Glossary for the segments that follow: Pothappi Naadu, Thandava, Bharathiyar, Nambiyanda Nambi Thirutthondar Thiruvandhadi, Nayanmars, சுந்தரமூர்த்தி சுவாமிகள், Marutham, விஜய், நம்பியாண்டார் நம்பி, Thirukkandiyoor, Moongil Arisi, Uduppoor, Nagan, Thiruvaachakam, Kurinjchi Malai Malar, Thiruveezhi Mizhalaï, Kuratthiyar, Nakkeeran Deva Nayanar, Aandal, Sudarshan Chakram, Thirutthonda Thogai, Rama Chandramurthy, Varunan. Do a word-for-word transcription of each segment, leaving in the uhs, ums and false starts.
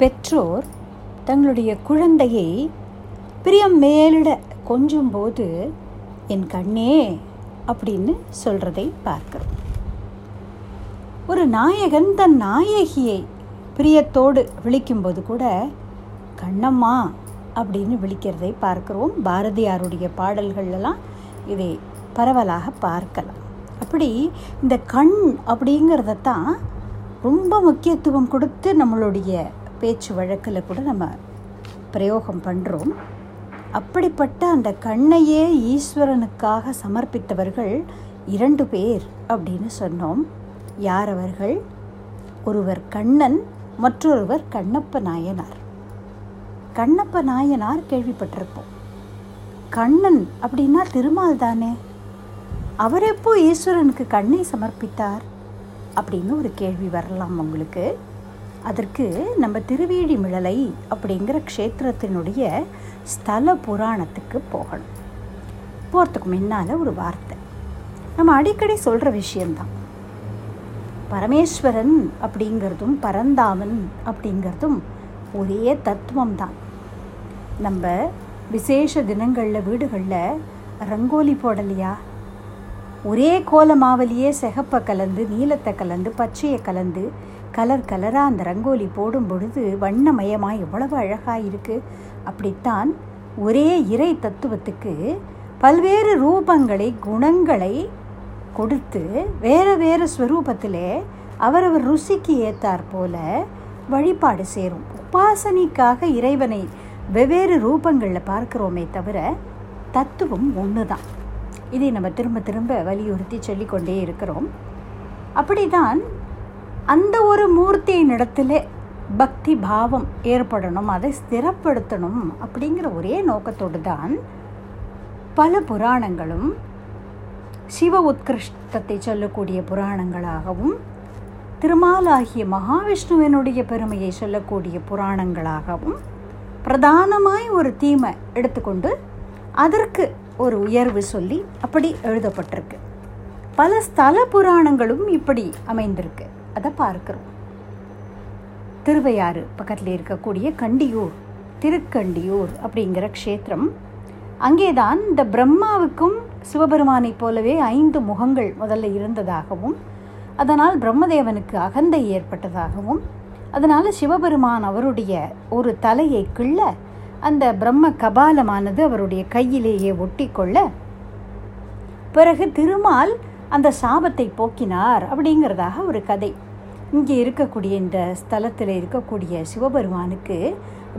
பெற்றோர் தங்களுடைய குழந்தையை பிரியம் மேலிட கொஞ்சும் போது என் கண்ணே அப்படின்னு சொல்கிறதை பார்க்கிறோம். ஒரு நாயகன் தன் நாயகியை பிரியத்தோடு விழிக்கும்போது கூட கண்ணம்மா அப்படின்னு விழிக்கிறதை பார்க்கிறோம். பாரதியாருடைய பாடல்களெல்லாம் இதை பரவலாக பார்க்கலாம். அப்படி இந்த கண் அப்படிங்கிறத தான் ரொம்ப முக்கியத்துவம் கொடுத்து நம்மளுடைய பேச்சு வழக்கில் கூட நம்ம பிரயோகம் பண்ணுறோம். அப்படிப்பட்ட அந்த கண்ணையே ஈஸ்வரனுக்காக சமர்ப்பித்தவர்கள் இரண்டு பேர் அப்படின்னு சொன்னோம். யார் அவர்கள்? ஒருவர் கண்ணன், மற்றொருவர் கண்ணப்ப நாயனார். கண்ணப்ப நாயனார் கேள்விப்பட்டிருப்போம். கண்ணன் அப்படின்னா திருமால் தானே, அவர் எப்போ ஈஸ்வரனுக்கு கண்ணை சமர்ப்பித்தார் அப்படின்னு ஒரு கேள்வி வரலாம் உங்களுக்கு. அதற்கு நம்ம திருவேழி மிழலை அப்படிங்கிற க்ஷேத்திரத்தினுடைய ஸ்தல புராணத்துக்கு போகணும். போகிறதுக்கு முன்னால் ஒரு வார்த்தை, நம்ம அடிக்கடி சொல்கிற விஷயந்தான். பரமேஸ்வரன் அப்படிங்கிறதும் பரந்தாமன் அப்படிங்கிறதும் ஒரே தத்துவம் தான். நம்ம விசேஷ தினங்களில் வீடுகளில் ரங்கோலி போடலையா? ஒரே கோலமாவலியே சிகப்பை கலந்து, நீலத்தை கலந்து, பச்சையை கலந்து, கலர் கலராக அந்த ரங்கோலி போடும் பொழுது வண்ணமயமாக எவ்வளவு அழகாக இருக்குது. அப்படித்தான் ஒரே இறை தத்துவத்துக்கு பல்வேறு ரூபங்களை, குணங்களை கொடுத்து வேறு வேறு ஸ்வரூபத்திலே அவரவர் ருசிக்கு ஏற்றாற் போல வழிபாடு சேரும். உபாசனைக்காக இறைவனை வெவ்வேறு ரூபங்களில் பார்க்கிறோமே தவிர தத்துவம் ஒன்று தான். இதை நம்ம திரும்ப திரும்ப வலியுறுத்தி சொல்லிக்கொண்டே இருக்கிறோம். அப்படிதான் அந்த ஒரு மூர்த்தியினிடத்தில் பக்தி பாவம் ஏற்படணும், அதை ஸ்திரப்படுத்தணும் அப்படிங்கிற ஒரே நோக்கத்தோடு தான் பல புராணங்களும் சிவ உத்கிருஷ்டத்தை சொல்லக்கூடிய புராணங்களாகவும், திருமாலாகிய மகாவிஷ்ணுவினுடைய பெருமையை சொல்லக்கூடிய புராணங்களாகவும் பிரதானமாய் ஒரு தீமை எடுத்துக்கொண்டு அதற்கு ஒரு உயர்வு சொல்லி அப்படி எழுதப்பட்டிருக்கு. பல ஸ்தல புராணங்களும் இப்படி அமைந்திருக்கு. அதை பார்க்குறோம். திருவையாறு பக்கத்தில் இருக்கக்கூடிய கண்டியூர், திருக்கண்டியூர் அப்படிங்கிற க்ஷேத்திரம், அங்கேதான் இந்த பிரம்மாவுக்கும் சிவபெருமானை போலவே ஐந்து முகங்கள் முதல்ல இருந்ததாகவும், அதனால் பிரம்மதேவனுக்கு அகந்தை ஏற்பட்டதாகவும், அதனால் சிவபெருமான் அவருடைய ஒரு தலையை கிள்ள அந்த பிரம்ம கபாலமானது அவருடைய கையிலேயே ஒட்டி கொள்ள, பிறகு திருமால் அந்த சாபத்தை போக்கினார் அப்படிங்கிறதாக ஒரு கதை. இங்கே இருக்கக்கூடிய இந்த ஸ்தலத்தில் இருக்கக்கூடிய சிவபெருமானுக்கு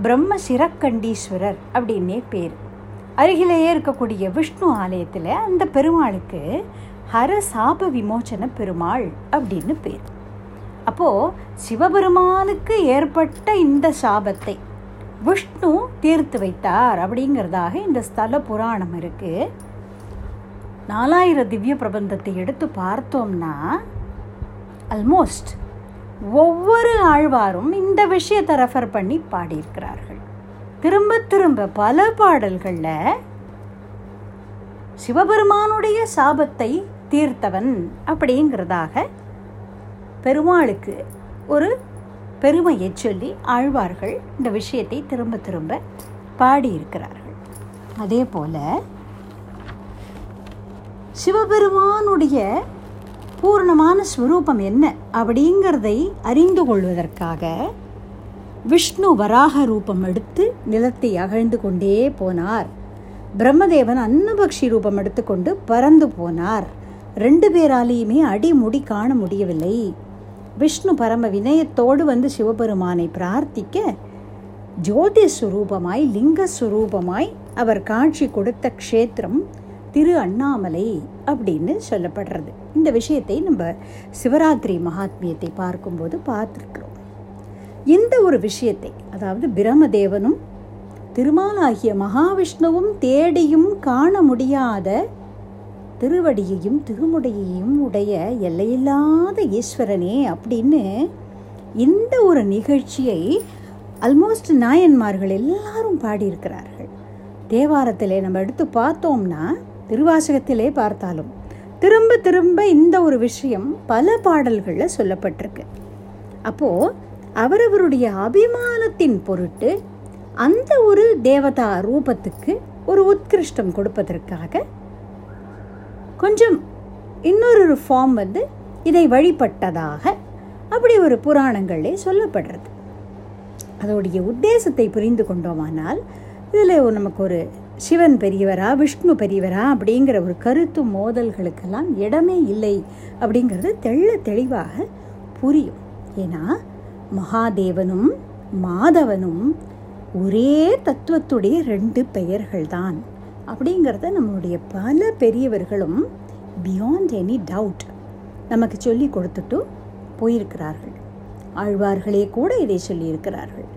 பிரம்ம சிரக்கண்டீஸ்வரர் அப்படின்னே பேர். அருகிலேயே இருக்கக்கூடிய விஷ்ணு ஆலயத்தில் அந்த பெருமாளுக்கு ஹர சாப விமோச்சன பெருமாள் அப்படின்னு பேர். அப்போது சிவபெருமானுக்கு ஏற்பட்ட இந்த சாபத்தை விஷ்ணு தீர்த்து வைத்தார் அப்படிங்கிறதாக இந்த ஸ்தல புராணம் இருக்குது. நாலாயிரம் திவ்ய பிரபந்தத்தை எடுத்து பார்த்தோம்னா ஆல்மோஸ்ட் ஒவ்வொரு ஆழ்வாரும் இந்த விஷயத்தை ரெஃபர் பண்ணி பாடியிருக்கிறார்கள். திரும்ப திரும்ப பல பாடல்களில் சிவபெருமானுடைய சாபத்தை தீர்த்தவன் அப்படிங்கிறதாக பெருமாளுக்கு ஒரு பெருமையை சொல்லி ஆழ்வார்கள் இந்த விஷயத்தை திரும்ப திரும்ப பாடியிருக்கிறார்கள். அதே போல் சிவபெருமானுடைய பூர்ணமான ஸ்வரூபம் என்ன அப்படிங்கிறதை அறிந்து கொள்வதற்காக விஷ்ணு வராக ரூபம் எடுத்து நிலத்தை அகழ்ந்து கொண்டே போனார். பிரம்மதேவன் அன்னபக்ஷி ரூபம் எடுத்துக்கொண்டு பறந்து போனார். ரெண்டு பேராலேயுமே அடிமுடி காண முடியவில்லை. விஷ்ணு பரம வினயத்தோடு வந்து சிவபெருமானை பிரார்த்திக்க ஜோதி சுரூபமாய், லிங்க சுரூபமாய் அவர் காட்சி கொடுத்த க்ஷேத்திரம் திரு அண்ணாமலை அப்படின்னு சொல்லப்படுறது. இந்த விஷயத்தை நம்ம சிவராத்திரி மகாத்மியத்தை பார்க்கும்போது பார்த்துருக்கிறோம். இந்த ஒரு விஷயத்தை, அதாவது பிரம்மதேவனும் திருமாலாகிய மகாவிஷ்ணுவும் தேடியும் காண முடியாத திருவடியையும் திருமுடையையும் உடைய எல்லையில்லாத ஈஸ்வரனே அப்படின்னு இந்த ஒரு நிகழ்ச்சியை ஆல்மோஸ்ட் நாயன்மார்கள் எல்லாரும் பாடியிருக்கிறார்கள். தேவாரத்திலே நம்ம எடுத்து பார்த்தோம்னா, திருவாசகத்திலே பார்த்தாலும் திரும்ப திரும்ப இந்த ஒரு விஷயம் பல பாடல்களில் சொல்லப்பட்டிருக்கு. அப்போது அவரவருடைய அபிமானத்தின் பொருட்டு அந்த ஒரு தேவதா ரூபத்துக்கு ஒரு உத்கிருஷ்டம் கொடுப்பதற்காக கொஞ்சம் இன்னொரு ஃபார்ம் வந்து இதை வழிபட்டதாக அப்படி ஒரு புராணங்களே சொல்லப்படுறது. அதோடைய உத்தேசத்தை புரிந்து கொண்டோமானால் இதில் நமக்கு ஒரு சிவன் பெரியவரா விஷ்ணு பெரியவரா அப்படிங்கிற ஒரு கருத்து மோதல்களுக்கெல்லாம் இடமே இல்லை அப்படிங்கிறது தெள்ள தெளிவாக புரியும். ஏன்னா மகாதேவனும் மாதவனும் ஒரே தத்துவத்துடைய ரெண்டு பெயர்கள்தான் அப்படிங்கிறத நம்மளுடைய பல பெரியவர்களும் பியாண்ட் எனி டவுட் நமக்கு சொல்லி கொடுத்துட்டு போயிருக்கிறார்கள். ஆழ்வார்களே கூட இதை சொல்லியிருக்கிறார்கள்.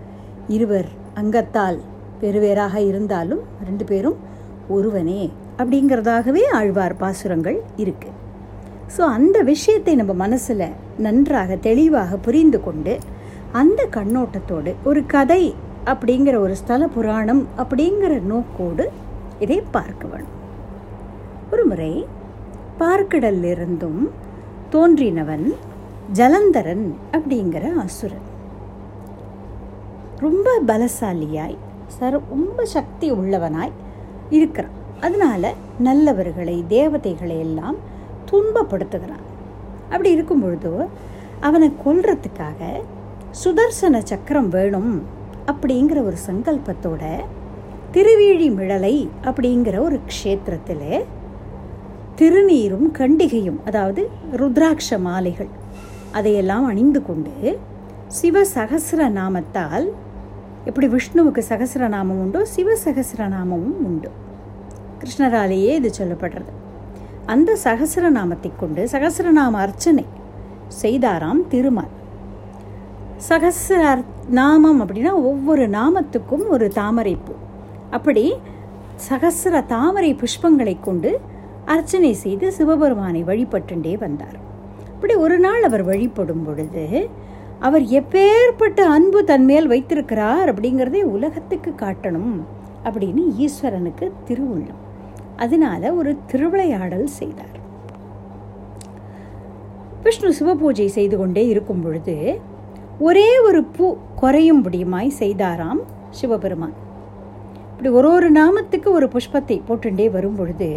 இருவர் அங்கத்தால் பெருவேறாக இருந்தாலும் ரெண்டு பேரும் ஒருவனே அப்படிங்கிறதாகவே ஆழ்வார் பாசுரங்கள் இருக்குது. ஸோ அந்த விஷயத்தை நம்ம மனசில் நன்றாக தெளிவாக புரிந்து கொண்டு அந்த கண்ணோட்டத்தோடு ஒரு கதை அப்படிங்கிற ஒரு ஸ்தல புராணம் அப்படிங்கிற நோக்கோடு இதை பார்க்க வேணும். ஒரு முறை பார்க்கடலிலிருந்தும் தோன்றினவன் ஜலந்தரன் அப்படிங்கிற அசுரன். ரொம்ப பலசாலியாய் சர் ரொம்ப சக்தி உள்ளவனாய் இருக்கிறான். அதனால் நல்லவர்களை தேவதைகளை எல்லாம் துன்பப்படுத்துகிறான். அப்படி இருக்கும் பொழுது அவனை கொல்றதுக்காக சுதர்சன சக்கரம் வேணும் அப்படிங்கிற ஒரு சங்கல்பத்தோட திருவீழி மிழலை அப்படிங்கிற ஒரு க்ஷேத்திரத்தில் திருநீரும் கண்டிகையும் அதாவது ருத்ராட்ச மாலைகள் அதையெல்லாம் அணிந்து கொண்டு சிவ சகஸ்ரநாமத்தால், எப்படி விஷ்ணுவுக்கு சகஸ்ரநாமம் உண்டோ சிவ சகஸ்ரநாமமும் உண்டு, கிருஷ்ணராலேயே இது சொல்லப்படுறது. அந்த சகஸ்ரநாமத்தை கொண்டு சகஸ்ரநாம அர்ச்சனை செய்தாராம் திருமால். சகஸ்ர நாமம் அப்படின்னா ஒவ்வொரு நாமத்துக்கும் ஒரு தாமரை பூ. அப்படி சகஸ்ர தாமரை புஷ்பங்களை கொண்டு அர்ச்சனை செய்து சிவபெருமானை வழிபட்டுண்டே வந்தார். அப்படி ஒரு நாள் அவர் வழிபடும் பொழுது அவர் எப்பேற்பட்ட அன்பு தன்மேல் வைத்திருக்கிறார் அப்படிங்கிறதே உலகத்துக்கு காட்டணும் அப்படின்னு ஈஸ்வரனுக்கு திருவுள்ளம். அதனால ஒரு திருவிளையாடல் செய்தார். விஷ்ணு சிவபூஜை செய்து கொண்டே இருக்கும் பொழுது ஒரே ஒரு பூ குறையும்படியுமாய் செய்தாராம் சிவபெருமான். இப்படி ஒரு ஒரு நாமத்துக்கு ஒரு புஷ்பத்தை போட்டுண்டே வரும் பொழுது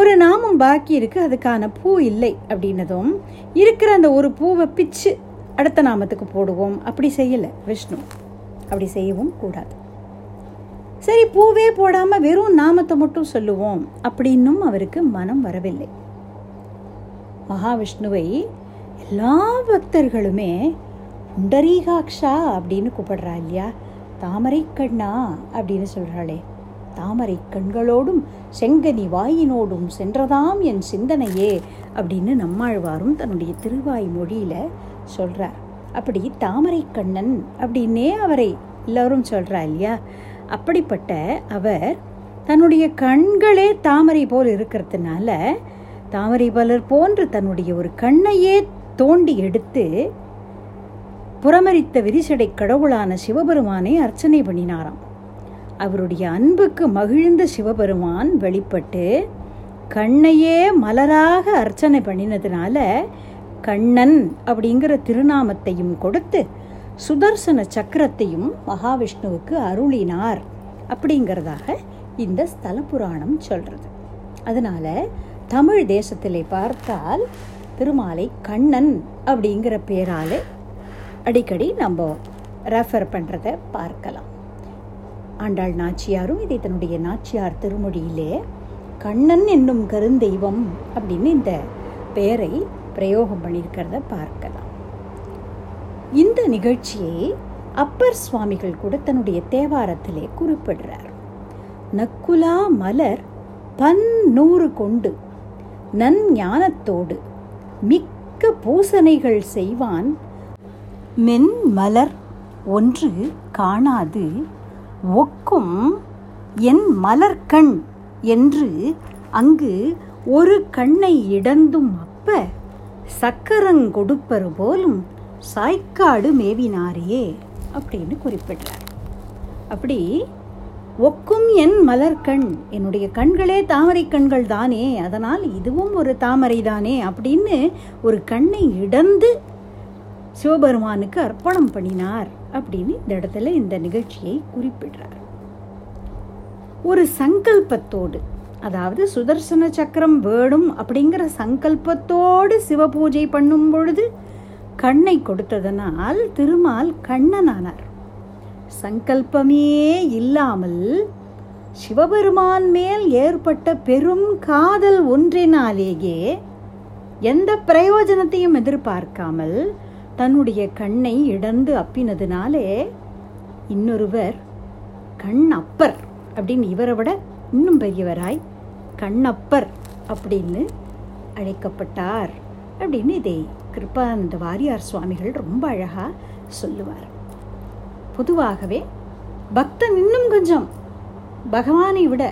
ஒரு நாமம் பாக்கி இருக்குது, அதுக்கான பூ இல்லை அப்படின்னதும் இருக்கிற அந்த ஒரு பூவை பிச்சு அடுத்த நாமத்துக்கு போடுவோம். அப்படி செய்யலை விஷ்ணு, அப்படி செய்யவும் கூடாது. சரி, பூவே போடாமல் வெறும் நாமத்தை மட்டும் சொல்லுவோம் அப்படின்னும் அவருக்கு மனம் வரவில்லை. மகாவிஷ்ணுவை எல்லா பக்தர்களுமே புண்டரீகாக்ஷா அப்படின்னு கூப்பிடுறா இல்லையா, தாமரை கண்ணா அப்படின்னு சொல்கிறாளே, தாமரை கண்களோடும் செங்கனி வாயினோடும் சென்றதாம் என் சிந்தனையே அப்படின்னு நம்மாழ்வாரும் தன்னுடைய திருவாய் மொழியில் சொல்கிறார். அப்படி தாமரை கண்ணன் அப்படின்னே அவரை எல்லோரும் சொல்கிறா இல்லையா, அப்படிப்பட்ட அவர் தன்னுடைய கண்களே தாமரை போல் இருக்கிறதுனால தாமரை பலர் போன்று தன்னுடைய ஒரு கண்ணையே தோண்டி எடுத்து புறமரித்த விரிசடை கடவுளான சிவபெருமானை அர்ச்சனை பண்ணினாராம். அவருடைய அன்புக்கு மகிழ்ந்த சிவபெருமான் வெளிப்பட்டு கண்ணையே மலராக அர்ச்சனை பண்ணினதுனால கண்ணன் அப்படிங்கிற திருநாமத்தையும் கொடுத்து சுதர்சன சக்கரத்தையும் மகாவிஷ்ணுவுக்கு அருளினார் அப்படிங்கிறதாக இந்த ஸ்தல புராணம் சொல்கிறது. அதனால் தமிழ் தேசத்திலே பார்த்தால் திருமாலை கண்ணன் அப்படிங்கிற பேராலே அடிக்கடி நம்ம ரெஃபர் பண்ணுறத பார்க்கலாம். ஆண்டாள் நாச்சியாரும் இதை தன்னுடைய நாச்சியார் திருமொழியிலே கண்ணன் என்னும் கருந்தெய்வம் அப்படின்னு இந்த பெயரை பிரயோகம் பண்ணியிருக்கிறத பார்க்கலாம். இந்த நிகழ்ச்சியை அப்பர் சுவாமிகள் கூட தன்னுடைய தேவாரத்திலே குறிப்பிடுறார். நக்குலா மலர் பன் நூறு கொண்டு நன் ஞானத்தோடு மிக்க பூசனைகள் செய்வான் மென் மலர் ஒன்று காணாது ஒக்கும் என் மலர்கண் என்று அங்கு ஒரு கண்ணை இடந்தும் அப்ப சக்கரங்கொடுப்பரு போலும் சாய்க்காடு மேவினாரே அப்படின்னு குறிப்பிடுறார். அப்படி ஒக்கும் என் மலர்கண், என்னுடைய கண்களே தாமரை கண்கள் தானே, அதனால் இதுவும் ஒரு தாமரை தானே அப்படின்னு ஒரு கண்ணை இடந்து சிவபெருமானுக்கு அர்ப்பணம் பண்ணினார் அப்படின்னு இந்த இடத்துல இந்த நிகழ்ச்சியை குறிப்பிடுறார். ஒரு சங்கல்பத்தோடு, அதாவது சுதர்சன சக்கரம் வேணும் அப்படிங்கிற சங்கல்பத்தோடு சிவபூஜை பண்ணும் பொழுது கண்ணை கொடுத்ததனால் திருமால் கண்ணனானார். சங்கல்பமே இல்லாமல் சிவபெருமான் மேல் ஏற்பட்ட பெரும் காதல் ஒன்றினாலேயே எந்த பிரயோஜனத்தையும் எதிர்பார்க்காமல் தன்னுடைய கண்ணை இடந்து அப்பினதுனாலே இன்னொருவர் கண் அப்பர் அப்படின்னு, இவரை விட இன்னும் பெரியவராய் கண்ணப்பர் அப்படின்னு அழைக்கப்பட்டார் அப்படின்னு இதை கிருப்பானந்த வாரியார் சுவாமிகள் ரொம்ப அழகாக சொல்லுவார். பொதுவாகவே பக்தன் இன்னும் கொஞ்சம் பகவானை விட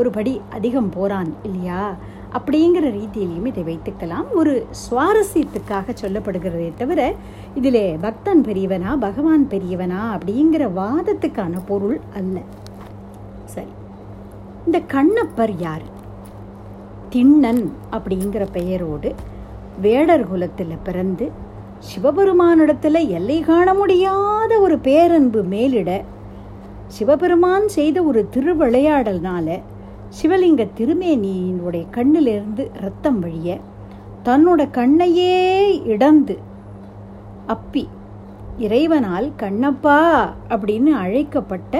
ஒரு படி அதிகம் போறான் இல்லையா, அப்படிங்கிற ரீதியிலையும் இதை வைத்துக்கலாம். ஒரு சுவாரஸ்யத்துக்காக சொல்லப்படுகிறதே தவிர இதில் பக்தன் பெரியவனா பகவான் பெரியவனா அப்படிங்கிற வாதத்துக்கான பொருள் அல்ல. சரி, இந்த கண்ணப்பர் யார்? திண்ணன் அப்படிங்கிற பெயரோடு வேடர் குலத்தில் பிறந்து சிவபெருமானிடத்தில் எல்லை காண முடியாத ஒரு பேரன்பு மேலிட சிவபெருமான் செய்த ஒரு திருவிளையாடல்னால சிவலிங்க திருமேனியினுடைய கண்ணிலிருந்து இரத்தம் வழிய தன்னோட கண்ணையே இடந்து அப்பி இறைவனால் கண்ணப்பா அப்படின்னு அழைக்கப்பட்ட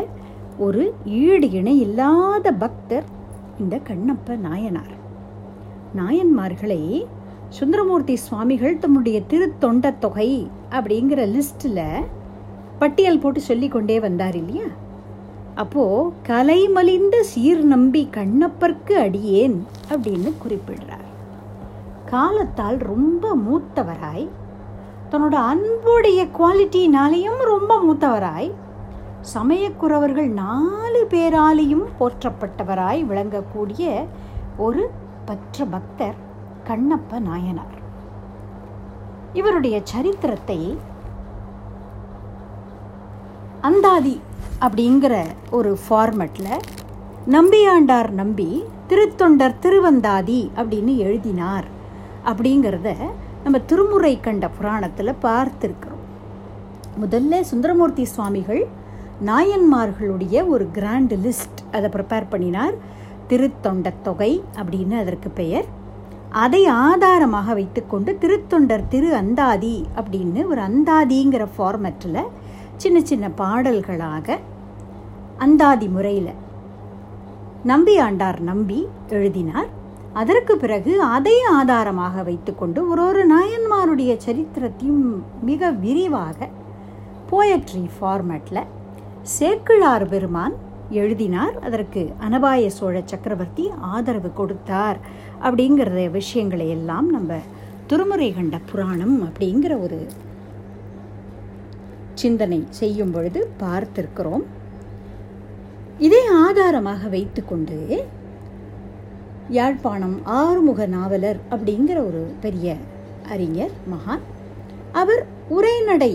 ஒரு ஈடு இணை இல்லாத பக்தர் இந்த கண்ணப்ப நாயனார். நாயன்மார்களை சுந்தரமூர்த்தி சுவாமிகள் தம்முடைய திருத்தொண்ட தொகை அப்படிங்கிற லிஸ்டில் பட்டியல் போட்டு சொல்லி கொண்டே வந்தார் இல்லையா. அப்போது கலைமலிந்த சீர் நம்பி கண்ணப்பர்க்கு அடியேன் அப்படின்னு குறிப்பிடுறார். காலத்தால் ரொம்ப மூத்தவராய், தன்னோட அன்புடைய குவாலிட்டினாலேயும் ரொம்ப மூத்தவராய், சமயக்குறவர்கள் நாலு பேராலையும் போற்றப்பட்டவராய் விளங்கக்கூடிய ஒரு பற்ற பக்தர் கண்ணப்ப நாயனார். இவருடைய சரித்திரத்தை அந்தாதி அப்படிங்கிற ஒரு ஃபார்மெட்டில் நம்பியாண்டார் நம்பி திருத்தொண்டர் திருவந்தாதி அப்படின்னு எழுதினார் அப்படிங்கிறத நம்ம திருமுறை கண்ட புராணத்தில் பார்த்துருக்கிறோம். முதல்ல சுந்தரமூர்த்தி சுவாமிகள் நாயன்மார்களுடைய ஒரு கிராண்ட் லிஸ்ட் அதை ப்ரிப்பேர் பண்ணினார். திருத்தொண்ட தொகை அப்படின்னு அதற்கு பெயர். அதை ஆதாரமாக வைத்துக்கொண்டு திருத்தொண்டர் திரு அந்தாதி அப்படின்னு ஒரு அந்தாதிங்கிற ஃபார்மெட்டில் சின்ன சின்ன பாடல்களாக அந்தாதி முறையில் நம்பி ஆண்டார் நம்பி எழுதினார். அதற்கு பிறகு அதை ஆதாரமாக வைத்துக்கொண்டு ஒரு ஒரு நாயன்மாருடைய சரித்திரத்தையும் மிக விரிவாக போயட்ரி ஃபார்மேட்டில் சேக்கிழார் பெருமான் எழுதினார். அதற்கு அனுபாய சோழ சக்கரவர்த்தி ஆதரவு கொடுத்தார் அப்படிங்கிற விஷயங்களை எல்லாம் நம்ம திருமுறை கண்ட புராணம் அப்படிங்கிற ஒரு சிந்தனை செய்யும் பொழுது பார்த்திருக்கிறோம். இதை ஆதாரமாக வைத்துக்கொண்டு யாழ்ப்பாணம் ஆறுமுக நாவலர் அப்படிங்கிற ஒரு பெரிய அறிஞர் மகான், அவர் உரைநடை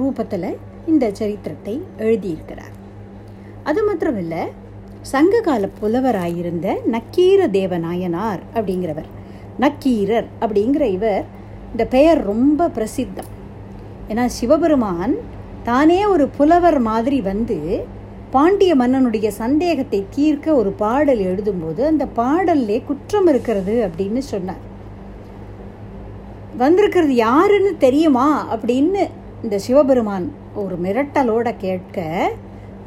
ரூபத்தில் இந்த சரித்திரத்தை எழுதியிருக்கிறார். அது மாத்திரமில்லை, சங்ககால புலவராயிருந்த நக்கீர தேவ நாயனார் அப்படிங்கிறவர், நக்கீரர் அப்படிங்கிற இவர், இந்த பெயர் ரொம்ப பிரசித்தம். ஏன்னா சிவபெருமான் தானே ஒரு புலவர் மாதிரி வந்து பாண்டிய மன்னனுடைய சந்தேகத்தை தீர்க்க ஒரு பாடல் எழுதும்போது அந்த பாடல்லே குற்றம் இருக்கிறது அப்படின்னு சொன்னார். வந்திருக்கிறது யாருன்னு தெரியுமா அப்படின்னு இந்த சிவபெருமான் ஒரு மிரட்டலோட கேட்க,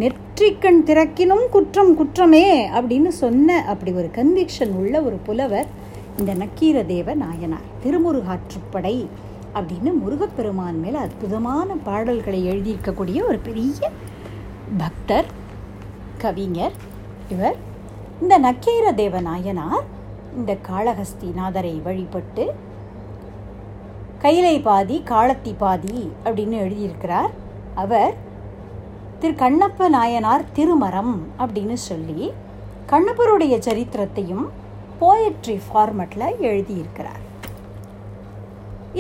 நெற்றிக்கண் திறக்கினும் குற்றம் குற்றமே அப்படின்னு சொன்ன அப்படி ஒரு கன்விக்ஷன் உள்ள ஒரு புலவர் இந்த நக்கீர தேவ நாயனார். திருமுருகாற்றுப்படை அப்படின்னு முருகப்பெருமான் மேலே அற்புதமான பாடல்களை எழுதியிருக்கக்கூடிய ஒரு பெரிய பக்தர் கவிஞர் இவர். இந்த நக்கீர தேவ நாயனார் இந்த காளஹஸ்திநாதரை வழிபட்டு கைலை பாதி காலத்தி பாதி அப்படின்னு எழுதியிருக்கிறார். அவர் திரு கண்ணப்ப நாயனார் திருமரம் அப்படின்னு சொல்லி கண்ணப்பருடைய சரித்திரத்தையும் போயட்ரி ஃபார்மெட்டில் எழுதியிருக்கிறார்.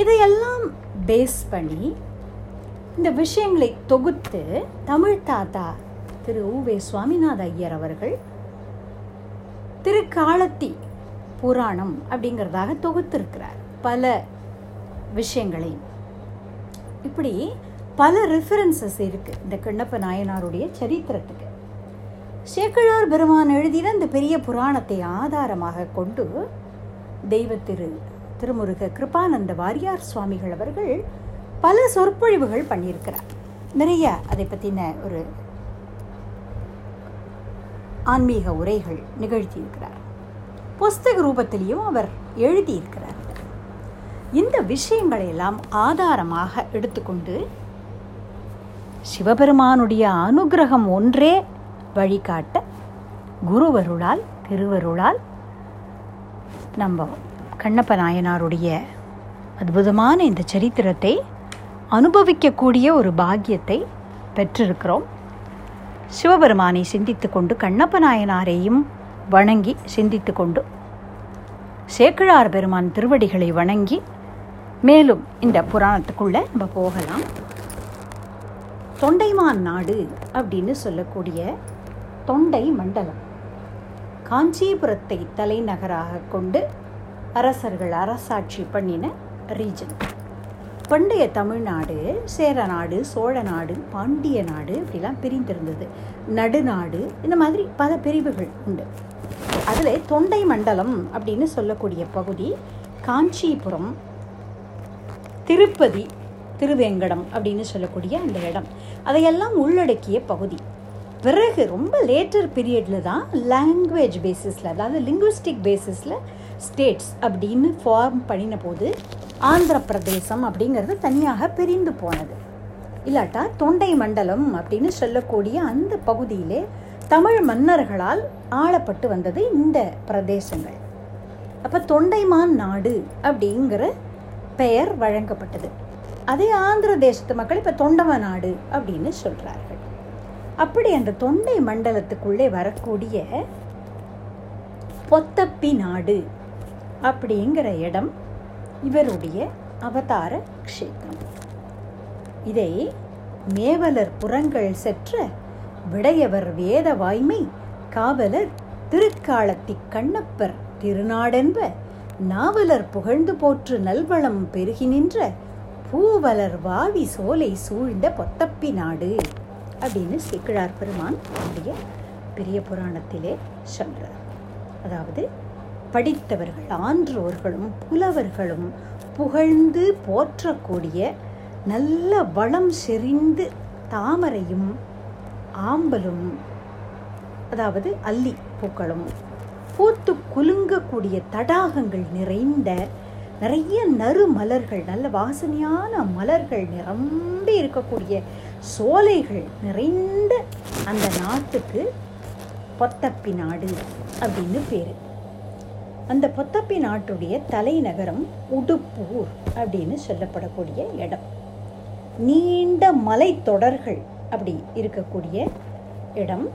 இதையெல்லாம் பேஸ் பண்ணி இந்த விஷயங்களை தொகுத்து தமிழ் தாத்தா திரு உவே சுவாமிநாத ஐயர் அவர்கள் திருக்காலத்தி புராணம் அப்படிங்கிறதாக தொகுத்திருக்கிறார் பல விஷயங்களையும். இப்படி பல ரெஃபரன்சஸ் இருக்குது இந்த கண்ணப்ப நாயனாருடைய சரித்திரத்துக்கு. சேக்கிழார் பெருமான் எழுதின இந்த பெரிய புராணத்தை ஆதாரமாக கொண்டு தெய்வ திரு திருமுருக கிருபானந்த வாரியார் சுவாமிகள் அவர்கள் பல சொற்பொழிவுகள் பண்ணியிருக்கிறார். நிறைய அதை பற்றின ஒரு ஆன்மீக உரைகள் நிகழ்த்தியிருக்கிறார். புஸ்தக ரூபத்திலையும் அவர் எழுதியிருக்கிறார். இந்த விஷயங்களையெல்லாம் ஆதாரமாக எடுத்துக்கொண்டு சிவபெருமானுடைய அனுகிரகம் ஒன்றே வழிகாட்ட குருவருளால் திருவருளால் நம்ம கண்ணப்ப நாயனாருடைய அற்புதமான இந்த சரித்திரத்தை அனுபவிக்கக்கூடிய ஒரு பாக்கியத்தை பெற்றிருக்கிறோம். சிவபெருமானை சிந்தித்து கொண்டு கண்ணப்ப நாயனாரையும் வணங்கி சிந்தித்து கொண்டு சேக்கிழார் பெருமான் திருவடிகளை வணங்கி மேலும் இந்த புராணத்துக்குள்ளே நம்ம போகலாம். தொண்டைமான் நாடு அப்படின்னு சொல்லக்கூடிய தொண்டை மண்டலம் காஞ்சிபுரத்தை தலைநகராக கொண்டு அரசர்கள் அரசாட்சி பண்ணின ரீஜன். பண்டைய தமிழ்நாடு சேர நாடு சோழ நாடு பாண்டிய நாடு இப்படிலாம் பிரிந்திருந்தது. நடுநாடு இந்த மாதிரி பல பிரிவுகள் உண்டு. அதில் தொண்டை மண்டலம் அப்படின்னு சொல்லக்கூடிய பகுதி காஞ்சிபுரம் திருப்பதி திருவேங்கடம் அப்படின்னு சொல்லக்கூடிய அந்த இடம் அதையெல்லாம் உள்ளடக்கிய பகுதி. பிறகு ரொம்ப லேட்டர் பீரியடில் தான் லாங்குவேஜ் பேசிஸில் அதாவது லிங்குவிஸ்டிக் பேசிஸில் ஸ்டேட்ஸ் அப்படின்னு ஃபார்ம் பண்ணின போது ஆந்திர பிரதேசம் அப்படிங்கிறது தனியாக பிரிந்து போனது. இல்லாட்டா தொண்டை மண்டலம் அப்படின்னு சொல்லக்கூடிய அந்த பகுதியிலே தமிழ் மன்னர்களால் ஆளப்பட்டு வந்தது இந்த பிரதேசங்கள். அப்போ தொண்டைமான் நாடு அப்படிங்கிற பெயர் வழங்கப்பட்டது. அதே ஆந்திர தேசத்து மக்கள் இப்போ தொண்டம நாடு அப்படின்னு சொல்கிறார்கள். அப்படி அந்த தொண்டை மண்டலத்துக்குள்ளே வரக்கூடிய பொத்தப்பி நாடு அப்படிங்கிற இடம் இவருடைய அவதார க்ஷேத்திரம். இதை மேவலர் புறங்கள் செற்ற விடையவர் வேத வாய்மை காவலர் திருக்காலத்தி கண்ணப்பர் திருநாடென்ப நாவலர் புகழ்ந்து போற்று நல்வளம் பெருகி நின்ற பூவலர் வாவி சோலை சூழ்ந்த பொத்தப்பி நாடு அப்படின்னு சேக்கிழார் பெருமான் அவருடைய பெரிய புராணத்திலே சொல்றார். அதாவது படித்தவர்கள் ஆன்றோர்களும் புலவர்களும் புகழ்ந்து போற்றக்கூடிய நல்ல வளம் செறிந்து தாமரையும் ஆம்பலும் அதாவது அல்லி பூக்களும் பூத்து குலுங்கக்கூடிய தடாகங்கள் நிறைந்த நிறைய நறுமலர்கள் நல்ல வாசனையான மலர்கள் நிரம்பி இருக்கக்கூடிய சோலைகள் நிறைந்த அந்த நாட்டுக்கு பொத்தப்பி நாடு அப்படின்னு பேர். அந்த பொத்தப்பி நாட்டுடைய தலைநகரம் உடுப்பூர் அப்படின்னு சொல்லப்படக்கூடிய இடம். நீண்ட மலை தொடர்கள் அப்படி இருக்கக்கூடிய இடம்.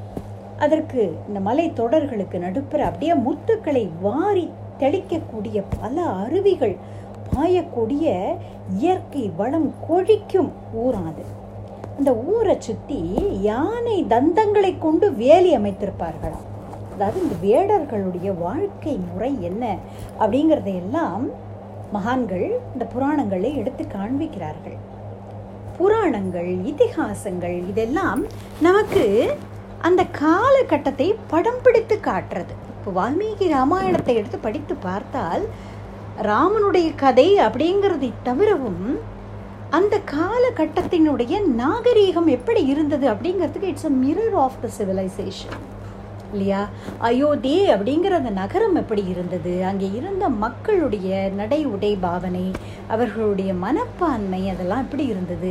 அதற்கு இந்த மலை தொடர்களுக்கு நடுப்புற அப்படியே முத்துக்களை வாரி தெளிக்கக்கூடிய பல அருவிகள் பாயக்கூடிய இயற்கை வளம் கொழிக்கும் ஊராது. அந்த ஊரை சுற்றி யானை தந்தங்களை கொண்டு வேலி அமைத்திருப்பார்களாம். அதாவது இந்த வேடர்களுடைய வாழ்க்கை முறை என்ன அப்படிங்கிறதையெல்லாம் மகான்கள் இந்த புராணங்களை எடுத்து காண்பிக்கிறார்கள். புராணங்கள் இதிகாசங்கள் இதெல்லாம் நமக்கு அந்த காலகட்டத்தை படம் பிடித்து காட்டுறது. இப்போ வால்மீகி ராமாயணத்தை எடுத்து படித்து பார்த்தால் ராமனுடைய கதை அப்படிங்கிறதை தவிரவும் அந்த காலகட்டத்தினுடைய நாகரீகம் எப்படி இருந்தது அப்படிங்கிறதுக்கு it's a mirror of the civilisation இல்லையா? அயோத்தி அப்படிங்கிற அந்த நகரம் எப்படி இருந்தது, அங்கே இருந்த மக்களுடைய நடை உடை பாவனை அவர்களுடைய மனப்பான்மை அதெல்லாம் எப்படி இருந்தது,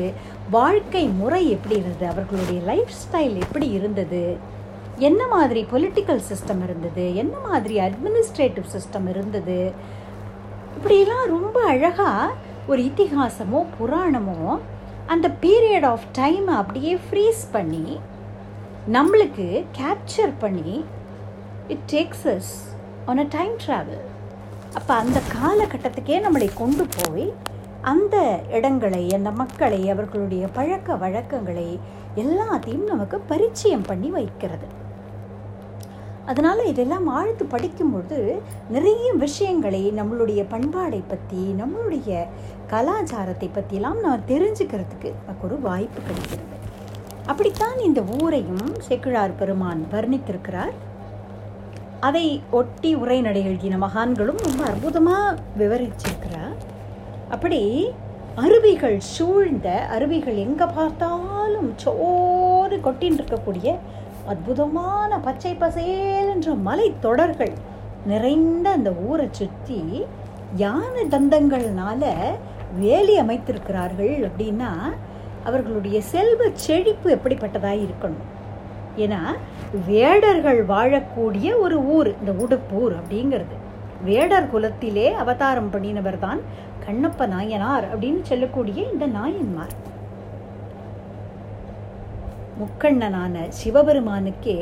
வாழ்க்கை முறை எப்படி இருந்தது, அவர்களுடைய லைஃப் ஸ்டைல் எப்படி இருந்தது, என்ன மாதிரி பொலிட்டிக்கல் சிஸ்டம் இருந்தது, என்ன மாதிரி அட்மினிஸ்ட்ரேட்டிவ் சிஸ்டம் இருந்தது, இப்படிலாம் ரொம்ப அழகாக ஒரு இதிகாசமோ புராணமோ அந்த பீரியட் ஆஃப் டைம் அப்படியே ஃப்ரீஸ் பண்ணி நம்மளுக்கு கேப்சர் பண்ணி it takes us on a time travel. அப்போ அந்த காலகட்டத்துக்கே நம்மளை கொண்டு போய் அந்த இடங்களை அந்த மக்களை அவர்களுடைய பழக்க வழக்கங்களை எல்லாத்தையும் நமக்கு பரிச்சயம் பண்ணி வைக்கிறது. அதனால் இதெல்லாம் ஆழ்த்து படிக்கும்பொழுது நிறைய விஷயங்களை நம்மளுடைய பண்பாடை பற்றி நம்மளுடைய கலாச்சாரத்தை பற்றிலாம் நான் தெரிஞ்சுக்கிறதுக்கு நமக்கு ஒரு வாய்ப்பு கிடைக்கிறது. அப்படித்தான் இந்த ஊரையும் செக்கிழார் பெருமான் வர்ணித்திருக்கிறார். அதை ஒட்டி உரைநடைகள் இன மகான்களும் ரொம்ப அற்புதமாக விவரிச்சிருக்கிறார். அப்படி அருவிகள் சூழ்ந்த அருவிகள் எங்கே பார்த்தாலும் சோறு கொட்டின்னு இருக்கக்கூடிய அற்புதமான பச்சை பசேலென்ற மலை தொடர்கள் நிறைந்த அந்த ஊரை சுற்றி யானை தந்தங்கள்னால வேலி அமைத்திருக்கிறார்கள். அப்படின்னா அவர்களுடைய செல்வ செழிப்பு எப்படிப்பட்டதாக இருக்கணும். ஏன்னா வேடர்கள் வாழக்கூடிய ஒரு ஊர் இந்த உடுப்பூர் அப்படிங்கிறது. வேடர் குலத்திலே அவதாரம் பண்ணினவர் தான் கண்ணப்ப நாயனார் அப்படின்னு சொல்லக்கூடிய இந்த நாயன்மார். முக்கண்ணனான சிவபெருமானுக்கே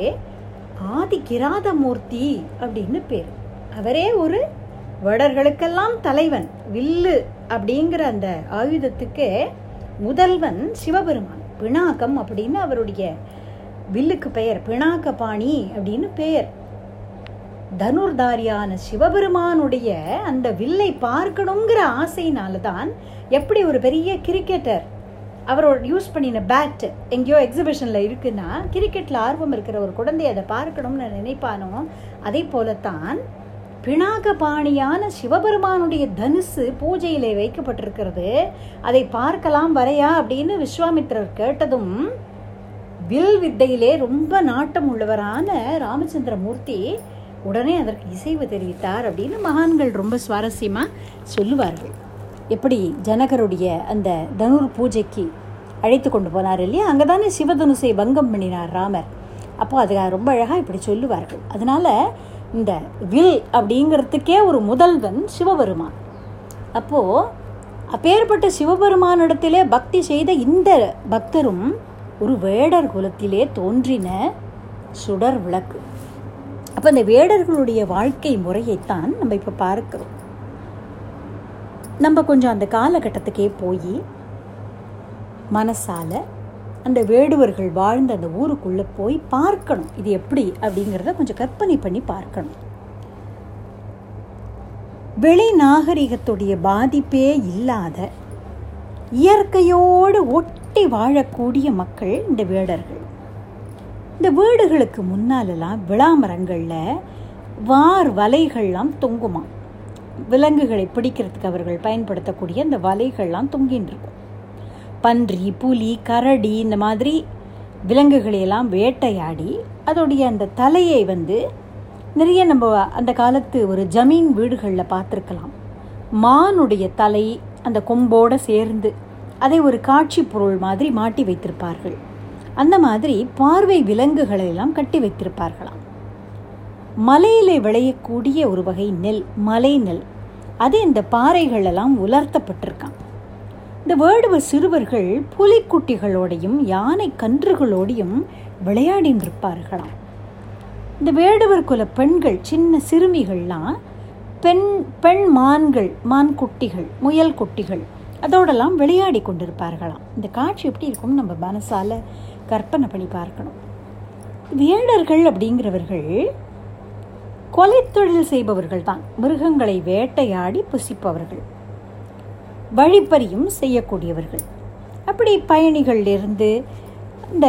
ஆதி கிராதமூர்த்தி அப்படின்னு பேர். அவரே ஒரு வேடர்களுக்கெல்லாம் தலைவன், வில்லு அப்படிங்கிற அந்த ஆயுதத்துக்கு முதல்வன் சிவபெருமான். பிணாக்கம் அப்படின்னு அவருடைய வில்லுக்கு பெயர், பிணாக்க பாணி அப்படின்னு பெயர். தனுர்தாரியான சிவபெருமானுடைய அந்த வில்லை பார்க்கணுங்கிற ஆசையினால தான் எப்படி ஒரு பெரிய கிரிக்கெட்டர் அவரோட யூஸ் பண்ணின பேட் எங்கேயோ எக்ஸிபிஷனில் இருக்குன்னா கிரிக்கெட்டில் ஆர்வம் இருக்கிற ஒரு குழந்தை அதை பார்க்கணும்னு நினைப்பானோ, அதே போலத்தான் பிணாக பாணியான சிவபெருமானுடைய தனுசு பூஜையிலே வைக்கப்பட்டிருக்கிறது, அதை பார்க்கலாம் வரையா அப்படின்னு விஸ்வாமித்ரர் கேட்டதும் வில் வித்தையிலே ரொம்ப நாட்டம் உள்ளவரான ராமச்சந்திரமூர்த்தி உடனே அதற்கு இசைவு தெரிவித்தார் அப்படின்னு மகான்கள் ரொம்ப சுவாரஸ்யமாக சொல்லுவார்கள். எப்படி ஜனகருடைய அந்த தனுர் பூஜைக்கு அழைத்து கொண்டு போனார் இல்லையா, அங்கே தானே சிவதனுசை பங்கம் பண்ணினார் ராமர். அப்போ அதுக்காக ரொம்ப அழகாக இப்படி சொல்லுவார்கள். அதனால் இந்த வில் அப்படிங்கிறதுக்கே ஒரு முதல்வன் சிவபெருமான். அப்போது அப்பேற்பட்ட சிவபெருமானிடத்திலே பக்தி செய்த இந்த பக்தரும் ஒரு வேடர் குலத்திலே தோன்றின சுடர் விளக்கு. அப்போ இந்த வேடர்களுடைய வாழ்க்கை முறையைத்தான் நம்ம இப்போ பார்க்கிறோம். நம்ம கொஞ்சம் அந்த காலகட்டத்துக்கே போய் மனசால் அந்த வேடுவர்கள் வாழ்ந்த அந்த ஊருக்குள்ளே போய் பார்க்கணும், இது எப்படி அப்படிங்கிறத கொஞ்சம் கற்பனை பண்ணி பார்க்கணும். வெளி நாகரிகத்துடைய பாதிப்பே இல்லாத இயற்கையோடு ஒட்டி வாழக்கூடிய மக்கள் இந்த வேடர்கள். இந்த வீடுகளுக்கு முன்னாலெல்லாம் விளாமரங்களில் வார் வலைகள்லாம் தொங்குமா, விலங்குகளை பிடிக்கிறதுக்கு அவர்கள் பயன்படுத்தக்கூடிய அந்த வலைகள்லாம் தொங்கின்னு இருக்கும். பன்றி, புலி, கரடி இந்த மாதிரி விலங்குகளையெல்லாம் வேட்டையாடி அதோடைய அந்த தலையை வந்து நிறைய நம்ம அந்த காலத்து ஒரு ஜமீன் வீடுகளில் பார்த்துருக்கலாம். மானுடைய தலை அந்த கொம்போடு சேர்ந்து அதை ஒரு காட்சி பொருள் மாதிரி மாட்டி வைத்திருப்பார்கள். அந்த மாதிரி பார்வை விலங்குகளெல்லாம் கட்டி வைத்திருப்பார்களாம். மலையிலே விளையக்கூடிய ஒரு வகை நெல், மலை நெல், அது இந்த பாறைகளெல்லாம் உலர்த்தப்பட்டிருக்கான். இந்த வேடுவ சிறுவர்கள் புலிக்குட்டிகளோடையும் யானை கன்றுகளோடையும் விளையாடின்னு இருப்பார்களாம். இந்த வேடுவர் குல பெண்கள், சின்ன சிறுமிகள்லாம் பெண் பெண் மான்கள், மான் குட்டிகள், முயல் குட்டிகள் அதோடெல்லாம் விளையாடி கொண்டிருப்பார்களாம். இந்த காட்சி எப்படி இருக்கும் நம்ம மனசால் கற்பனை பண்ணி பார்க்கணும். வேடர்கள் அப்படிங்கிறவர்கள் கொலை தொழில் செய்பவர்கள் தான், மிருகங்களை வேட்டையாடி புசிப்பவர்கள், வழிப்பறியும் செய்யக்கூடியவர்கள். அப்படி பயணிகளிலிருந்து இந்த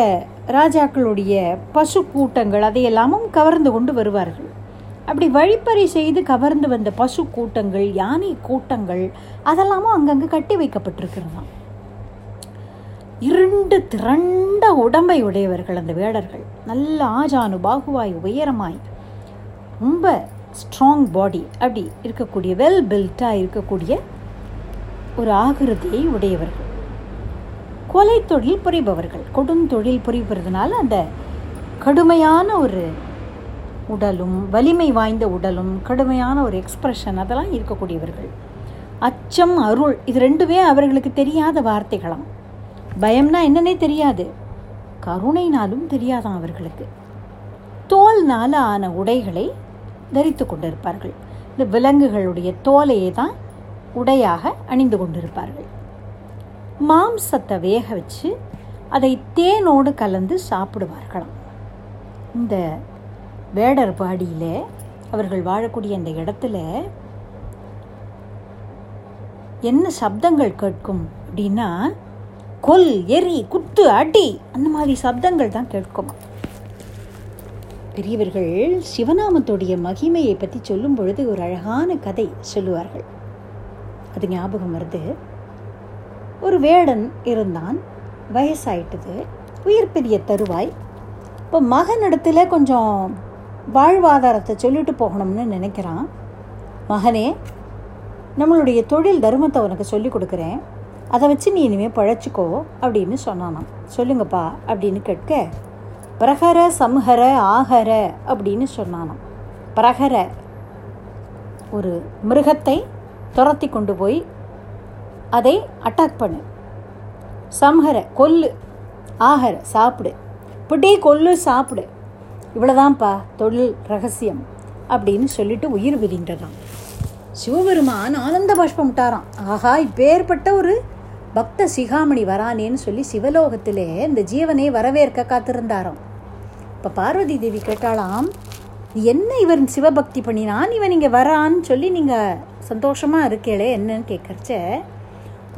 ராஜாக்களுடைய பசு கூட்டங்கள் அதையெல்லாமும் கவர்ந்து கொண்டு வருவார்கள். அப்படி வழிப்பறி செய்து கவர்ந்து வந்த பசு கூட்டங்கள், யானை கூட்டங்கள் அதெல்லாமும் அங்கங்கே கட்டி வைக்கப்பட்டிருக்கிறதாம். இருண்டு திரண்ட உடம்பை உடையவர்கள் அந்த வேடர்கள், நல்ல ஆஜானு பாகுவாய், உயரமாய், ரொம்ப ஸ்ட்ராங் பாடி அப்படி இருக்கக்கூடிய, வெல் பில்ட்டாக இருக்கக்கூடிய ஒரு ஆகிருதியை உடையவர்கள். கொலை தொழில் புரிபவர்கள், கொடுந்தொழில் புரிபவர்களால் அந்த கடுமையான ஒரு உடலும், வலிமை வாய்ந்த உடலும், கடுமையான ஒரு எக்ஸ்பிரஷன் அதெல்லாம் இருக்கக்கூடியவர்கள். அச்சம், அருள் இது ரெண்டுமே அவர்களுக்கு தெரியாத வார்த்தைகளாம். பயம்னா என்னன்னே தெரியாது, கருணைனாலும் தெரியாதான் அவர்களுக்கு. தோல்னால ஆன உடைகளை தரித்து கொண்டிருப்பார்கள். இந்த விலங்குகளுடைய தோலையே தான் உடையாக அணிந்து கொண்டிருப்பார்கள். மாம்சத்தை வேக வச்சு அதை தேனோடு கலந்து சாப்பிடுவார்களாம். இந்த வேடர்பாடியில் அவர்கள் வாழக்கூடிய அந்த இடத்துல என்ன சப்தங்கள் கேட்கும் அப்படின்னா, கொல், எரி, குத்து, அடி, அந்த மாதிரி சப்தங்கள் தான் கேட்கும். பெரியவர்கள் சிவநாமத்துடைய மகிமையை பற்றி சொல்லும் பொழுது ஒரு அழகான கதை சொல்லுவார்கள். அது ஞாபகம் வருது. ஒரு வேடன் இருந்தான். வயசாயிட்டது, உயிர் பெரிய தருவாய். இப்போ மகனிடத்துல கொஞ்சம் வாழ்வாதாரத்தை சொல்லிட்டு போகணும்னு நினைக்கிறான். மகனே, நம்மளுடைய தொழில் தர்மத்தை உனக்கு சொல்லி கொடுக்குறேன், அதை வச்சு நீ இனிமேல் பழச்சிக்கோ அப்படின்னு சொன்னானாம். சொல்லுங்கப்பா அப்படின்னு கேட்க, பிரகர சம்ஹர ஆகர அப்படின்னு சொன்னானாம். பிரகர, ஒரு மிருகத்தை துரத்தி கொண்டு போய் அதை அட்டாக் பண்ணு. சம்ஹர, கொல்லு. ஆகர, சாப்பிடு. இப்படி கொல்லு, சாப்பிடு. இவ்வளோதான்ப்பா தொழில் ரகசியம் அப்படின்னு சொல்லிட்டு உயிர் விரிந்ததாம். சிவபெருமான் ஆனந்த பாஷ்பம் விட்டாராம். ஆகா, இப்பேற்பட்ட ஒரு பக்த சிகாமணி வரானேன்னு சொல்லி சிவலோகத்திலே இந்த ஜீவனை வரவேற்க காத்திருந்தாராம். இப்போ பார்வதி தேவி கேட்டாலாம், என்ன இவன் சிவபக்தி பண்ணினான், இவன் இங்கே வரான்னு சொல்லி நீங்கள் சந்தோஷமாக இருக்கீங்களே என்னன்னு கேட்கறச்ச,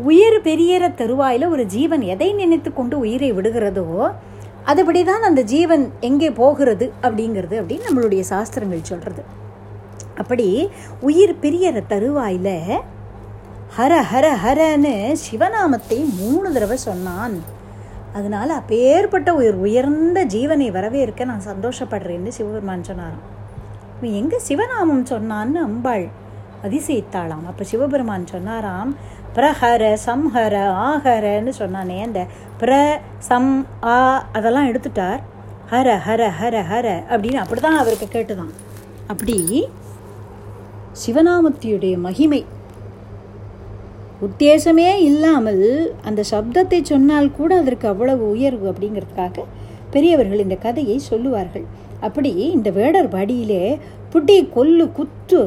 உயிர் பெரியற தருவாயில் ஒரு ஜீவன் எதை நினைத்து கொண்டு உயிரை விடுகிறதோ அதுபடி தான் அந்த ஜீவன் எங்கே போகிறது அப்படிங்கிறது அப்படின்னு நம்மளுடைய சாஸ்திரங்கள் சொல்கிறது. அப்படி உயிர் பிரியற தருவாயில் ஹர ஹர ஹரன்னு சிவநாமத்தை மூணு தடவை சொன்னான். அதனால் அப்பேற்பட்ட உயிர் உயர்ந்த ஜீவனை வரவேற்க நான் சந்தோஷப்படுறேன்னு சிவபெருமான் சொன்னாராம். இவன் எங்கே சிவநாமம் சொன்னான்னு அம்பாள் அதிசயித்தாளாம். அப்போ சிவபெருமான் சொன்னாராம், பிரஹர சம்ஹர ஆஹரன்னு சொன்னானே, அந்த பிர சம் ஆ அதெல்லாம் எடுத்துட்டார். ஹர ஹர ஹர ஹர அப்படின்னு அப்படி தான் அவருக்கு கேட்டுதான். அப்படி சிவநாமத்தியுடைய மகிமை உத்தேசமே இல்லாமல் அந்த சப்தத்தை சொன்னால் கூட அதற்கு அவ்வளவு உயர்வு அப்படிங்கிறதுக்காக பெரியவர்கள் இந்த கதையை சொல்லுவார்கள். அப்படி இந்த வேடர் பாடியிலே புட்டி, கொல்லு, குத்து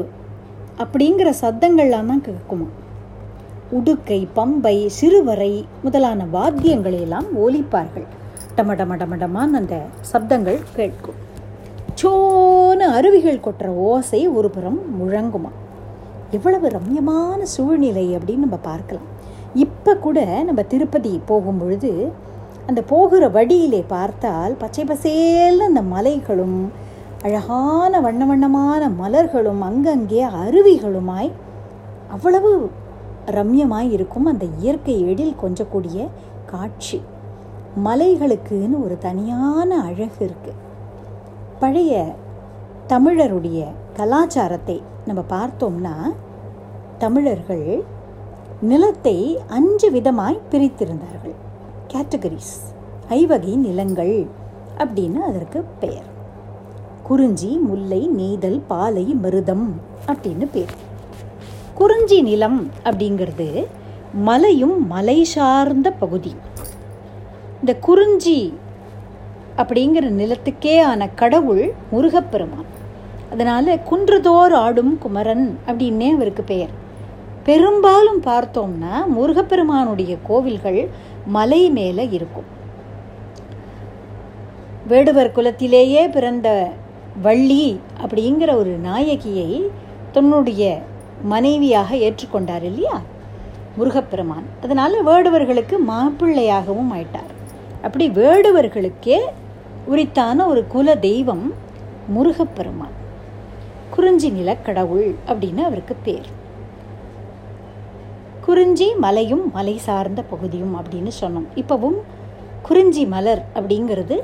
அப்படிங்கிற சப்தங்கள்லாம் தான் கேட்குமா. உடுக்கை, பம்பை, சிறுவரை முதலான வாத்தியங்களையெல்லாம் ஒலிப்பார்கள். டம டம டம டமான்னு அந்த சப்தங்கள் கேட்கும். சோன்னு அருவிகள் கொட்டுற ஓசை ஒரு புறம் முழங்குமா. எவ்வளவு ரம்யமான சூழ்நிலை அப்படின்னு நம்ம பார்க்கலாம். இப்போ கூட நம்ம திருப்பதி போகும் பொழுது அந்த போகிற வழியிலே பார்த்தால் பச்சை பசேல் அந்த மலைகளும் அழகான வண்ண வண்ணமான மலர்களும் அங்கங்கே அருவிகளுமாய் அவ்வளவு ரம்யமாய் இருக்கும் அந்த இயற்கை எழில் கொஞ்சக்கூடிய காட்சி. மலைகளுக்குன்னு ஒரு தனியான அழகு இருக்குது. பழைய தமிழருடைய கலாச்சாரத்தை நம்ம பார்த்தோம்னா, தமிழர்கள் நிலத்தை அஞ்சு விதமாய் பிரித்திருந்தார்கள். கேட்டகரிஸ், ஐவகை நிலங்கள் அப்படின்னு அதற்கு பெயர். குறிஞ்சி, முல்லை, நெய்தல், பாலை, மருதம் அப்படின்னு பேர். குறிஞ்சி நிலம் அப்படிங்கிறது மலையும் மலை சார்ந்த பகுதி. இந்த குறிஞ்சி அப்படிங்கிற நிலத்துக்கே ஆன கடவுள் முருகப்பெருமான். அதனால் குன்றுதோர் ஆடும் குமரன் அப்படின்னே அவருக்கு பெயர். பெரும்பாலும் பார்த்தோம்னா முருகப்பெருமானுடைய கோவில்கள் மலை மேலே இருக்கும். வேடுவர் குலத்திலேயே பிறந்த வள்ளி அப்படிங்கிற ஒரு நாயகியை தன்னுடைய மனைவியாக ஏற்றுக்கொண்டார் இல்லையா முருகப்பெருமான். அதனால் வேடுவர்களுக்கு மாப்பிள்ளையாகவும் ஆயிட்டார். அப்படி வேடுவர்களுக்கே உரித்தான ஒரு குல தெய்வம் முருகப்பெருமான், குறிஞ்சி நில கடவுள் அப்படின்னு அவருக்கு பேர். குறிஞ்சி மலையும் மலை சார்ந்த பகுதியும் அப்படின்னு சொன்னோம். இப்போவும் குறிஞ்சி மலர் அப்படிங்கிறது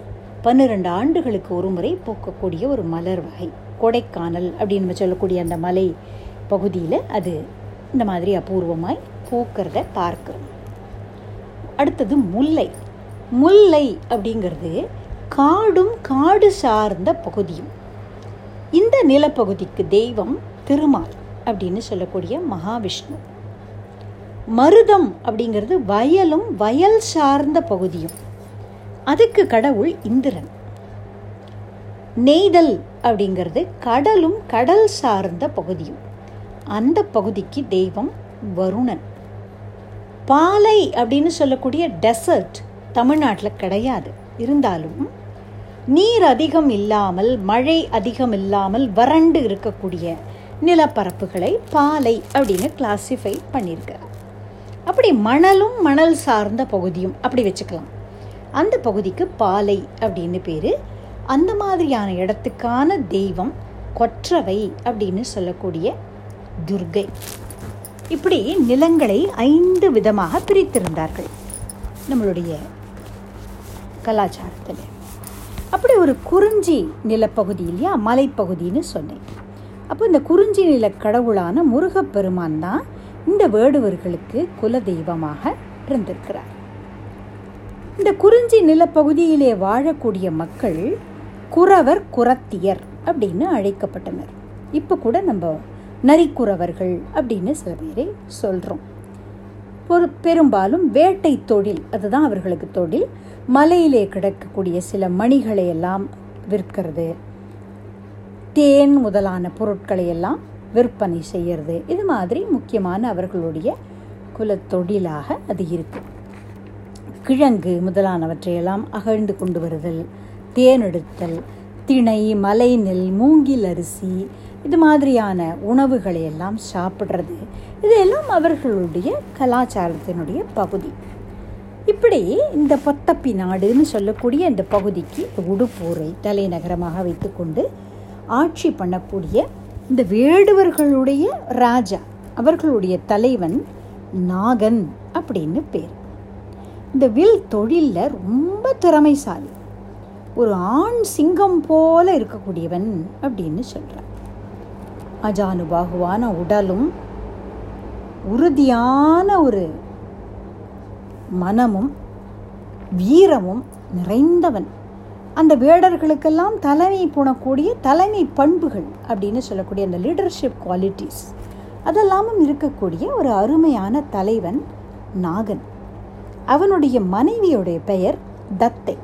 பன்னிரெண்டு ஆண்டுகளுக்கு ஒரு முறை பூக்கக்கூடிய ஒரு மலர் வகை. கொடைக்கானல் அப்படின்னு நம்ம சொல்லக்கூடிய அந்த மலை பகுதியில் அது இந்த மாதிரி அபூர்வமாய் பூக்கிறத பார்க்கிறோம். அடுத்தது முல்லை. முல்லை அப்படிங்கிறது காடும் காடு சார்ந்த பகுதியும். இந்த நிலப்பகுதிக்கு தெய்வம் திருமால் அப்படின்னு சொல்லக்கூடிய மகாவிஷ்ணு. மருதம் அப்படிங்கிறது வயலும் வயல் சார்ந்த பகுதியும். அதுக்கு கடவுள் இந்திரன். நெய்தல் அப்படிங்கிறது கடலும் கடல் சார்ந்த பகுதியும். அந்த பகுதிக்கு தெய்வம் வருணன். பாலை அப்படின்னு சொல்லக்கூடிய டெசர்ட் தமிழ்நாட்டில் கிடையாது. இருந்தாலும் நீர் அதிகம் இல்லாமல் மழை அதிகம் இல்லாமல் வறண்டு இருக்கக்கூடிய நிலப்பரப்புகளை பாலை அப்படின்னு கிளாஸிஃபை பண்ணியிருக்கார். அப்படி மணலும் மணல் சார்ந்த பகுதியும் அப்படி வச்சுக்கலாம். அந்த பகுதிக்கு பாலை அப்படின்னு பேர். அந்த மாதிரியான இடத்துக்கான தெய்வம் கொற்றவை அப்படின்னு சொல்லக்கூடிய துர்கை. இப்படி நிலங்களை ஐந்து விதமாக பிரித்திருந்தார்கள் நம்மளுடைய கலாச்சாரத்தில். அப்படி ஒரு குறிஞ்சி நிலப்பகுதி இல்லையா, மலைப்பகுதின்னு சொன்னேன். அப்போ இந்த குறிஞ்சி நில கடவுளான முருகப்பெருமான் தான் இந்த வேடுவர்களுக்கு குல தெய்வமாக இருந்திருக்கிறார். இந்த குறிஞ்சி நிலப்பகுதியிலே வாழக்கூடிய மக்கள் குறவர் குறத்தியர் அப்படின்னு அழைக்கப்பட்டனர். இப்போ கூட நம்ம நரிக்குறவர்கள் அப்படின்னு சில பேரை சொல்கிறோம். ஒரு பெரும்பாலும் வேட்டை தொழில், அதுதான் அவர்களுக்கு தொழில். மலையிலே கிடக்கக்கூடிய சில மணிகளை எல்லாம் விற்கிறது, தேன் முதலான பொருட்களை எல்லாம் விற்பனை செய்கிறது. இது மாதிரி முக்கியமான அவர்களுடைய குலத்தொழிலாக அது இருக்குது. கிழங்கு முதலானவற்றையெல்லாம் அகழ்ந்து கொண்டு வருதல், தேனெடுத்தல், திணை, மலை நெல், மூங்கில் அரிசி, இது மாதிரியான உணவுகளை எல்லாம் சாப்பிட்றது, இதெல்லாம் அவர்களுடைய கலாச்சாரத்தினுடைய பகுதி. இப்படி இந்த பொத்தப்பி நாடுன்னு சொல்லக்கூடிய இந்த பகுதிக்கு உடுப்பூரை தலைநகரமாக வைத்துக்கொண்டு ஆட்சி பண்ணக்கூடிய இந்த வேடுவர்களுடைய ராஜா, அவர்களுடைய தலைவன் நாகன் அப்படின்னு பேர். இந்த வில் தொழிலில் ரொம்ப திறமைசாலி, ஒரு ஆண் சிங்கம் போல இருக்கக்கூடியவன் அப்படின்னு சொல்கிறார். அஜானுபாகுவான உடலும் உறுதியான ஒரு மனமும் வீரமும் நிறைந்தவன். அந்த வேடர்களுக்கெல்லாம் தலைமை போனக்கூடிய தலைமை பண்புகள் அப்படின்னு சொல்லக்கூடிய அந்த லீடர்ஷிப் குவாலிட்டிஸ் அதெல்லாமும் இருக்கக்கூடிய ஒரு அருமையான தலைவன் நாகன். அவனுடைய மனைவியுடைய பெயர் தத்தை.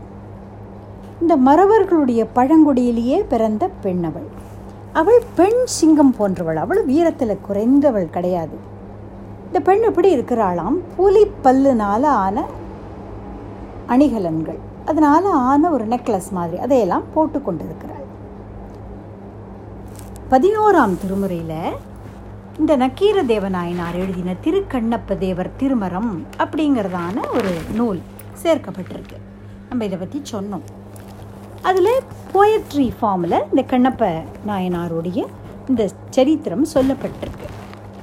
இந்த மறவர்களுடைய பழங்குடியிலேயே பிறந்த பெண் அவள். அவள் பெண் சிங்கம் போன்றவள், அவள் வீரத்தில் குறைந்தவள் கிடையாது. இந்த பெண் எப்படி இருக்கிறாளாம், புலி பல்லுனால ஆன அணிகலன்கள், அதனால் ஆன ஒரு நெக்லஸ் மாதிரி அதையெல்லாம் போட்டு கொண்டிருக்கிறாள். பதினோராம் திருமுறையில் இந்த நக்கீர தேவநாயனார் எழுதின திருக்கண்ணப்ப தேவர் திருமரம் அப்படிங்கிறதான ஒரு நூல் சேர்க்கப்பட்டிருக்கு. நம்ம இதை பற்றி சொன்னோம். அதில் போயட்ரி ஃபார்மில் இந்த கண்ணப்ப நாயனாருடைய இந்த சரித்திரம் சொல்லப்பட்டிருக்கு.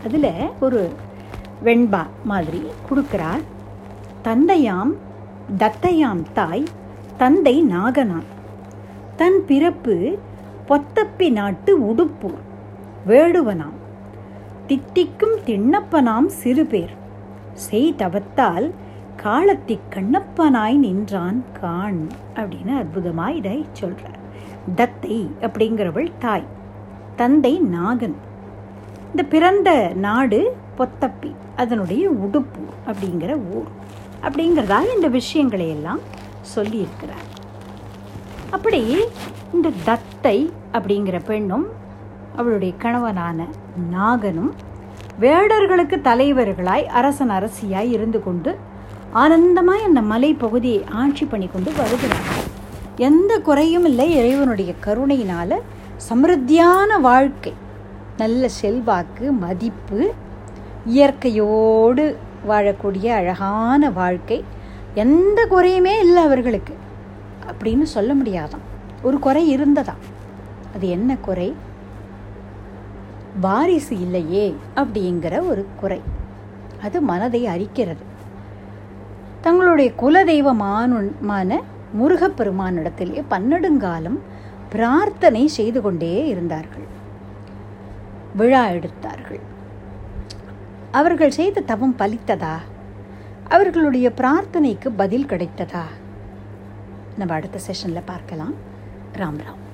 அதில் ஒரு வெண்பா மாதிரி கொடுக்கிறார். தந்தையாம் தத்தையாம் தாய், தந்தை நாகனான், தன் பிறப்பு பொத்தப்பி நாட்டு உடுப்பூர், வேடுவனாம், தித்திக்கும் திண்ணப்பனாம் சிறுபேர், செய்தவத்தால் காலத்தி கண்ணப்பனாய் நின்றான் காண் அப்படின்னு அற்புதமாக இதை சொல்கிறார். தத்தை அப்படிங்கிறவள் தாய், தந்தை நாகன், இந்த பிறந்த நாடு பொத்தப்பி, அதனுடைய உடுப்பு அப்படிங்கிற ஊர் அப்படிங்கிறதால இந்த விஷயங்களை எல்லாம் சொல்லியிருக்கிறார். அப்படி இந்த தத்தை அப்படிங்கிற பெண்ணும் அவளுடைய கணவனான நாகனும் வேடர்களுக்கு தலைவர்களாய் அரசன் அரசியாய் இருந்து கொண்டு ஆனந்தமாய் அந்த மலைப்பகுதியை ஆட்சி பண்ணி கொண்டு வருகிறார்கள். எந்த குறையும் இல்லை, இறைவனுடைய கருணையினால் சமிருத்தியான வாழ்க்கை, நல்ல செல்வாக்கு, மதிப்பு, இயற்கையோடு வாழக்கூடிய அழகான வாழ்க்கை, எந்த குறையுமே இல்லை அவர்களுக்கு அப்படின்னு சொல்ல முடியாதான். ஒரு குறை இருந்ததா, அது என்ன குறை, வாரிசு இல்லையே அப்படிங்கிற ஒரு குறை. அது மனதை அரிக்கிறது. தங்களுடைய குலதெய்வமான முருகப்பெருமானிடத்திலே பன்னெடுங்காலம் பிரார்த்தனை செய்து கொண்டே இருந்தார்கள். விழா எடுத்தார்கள். அவர்கள் செய்த தவம் பலித்ததா, அவர்களுடைய பிரார்த்தனைக்கு பதில் கிடைத்ததா, நம்ம அடுத்த செஷனில் பார்க்கலாம். ராம் ராம்.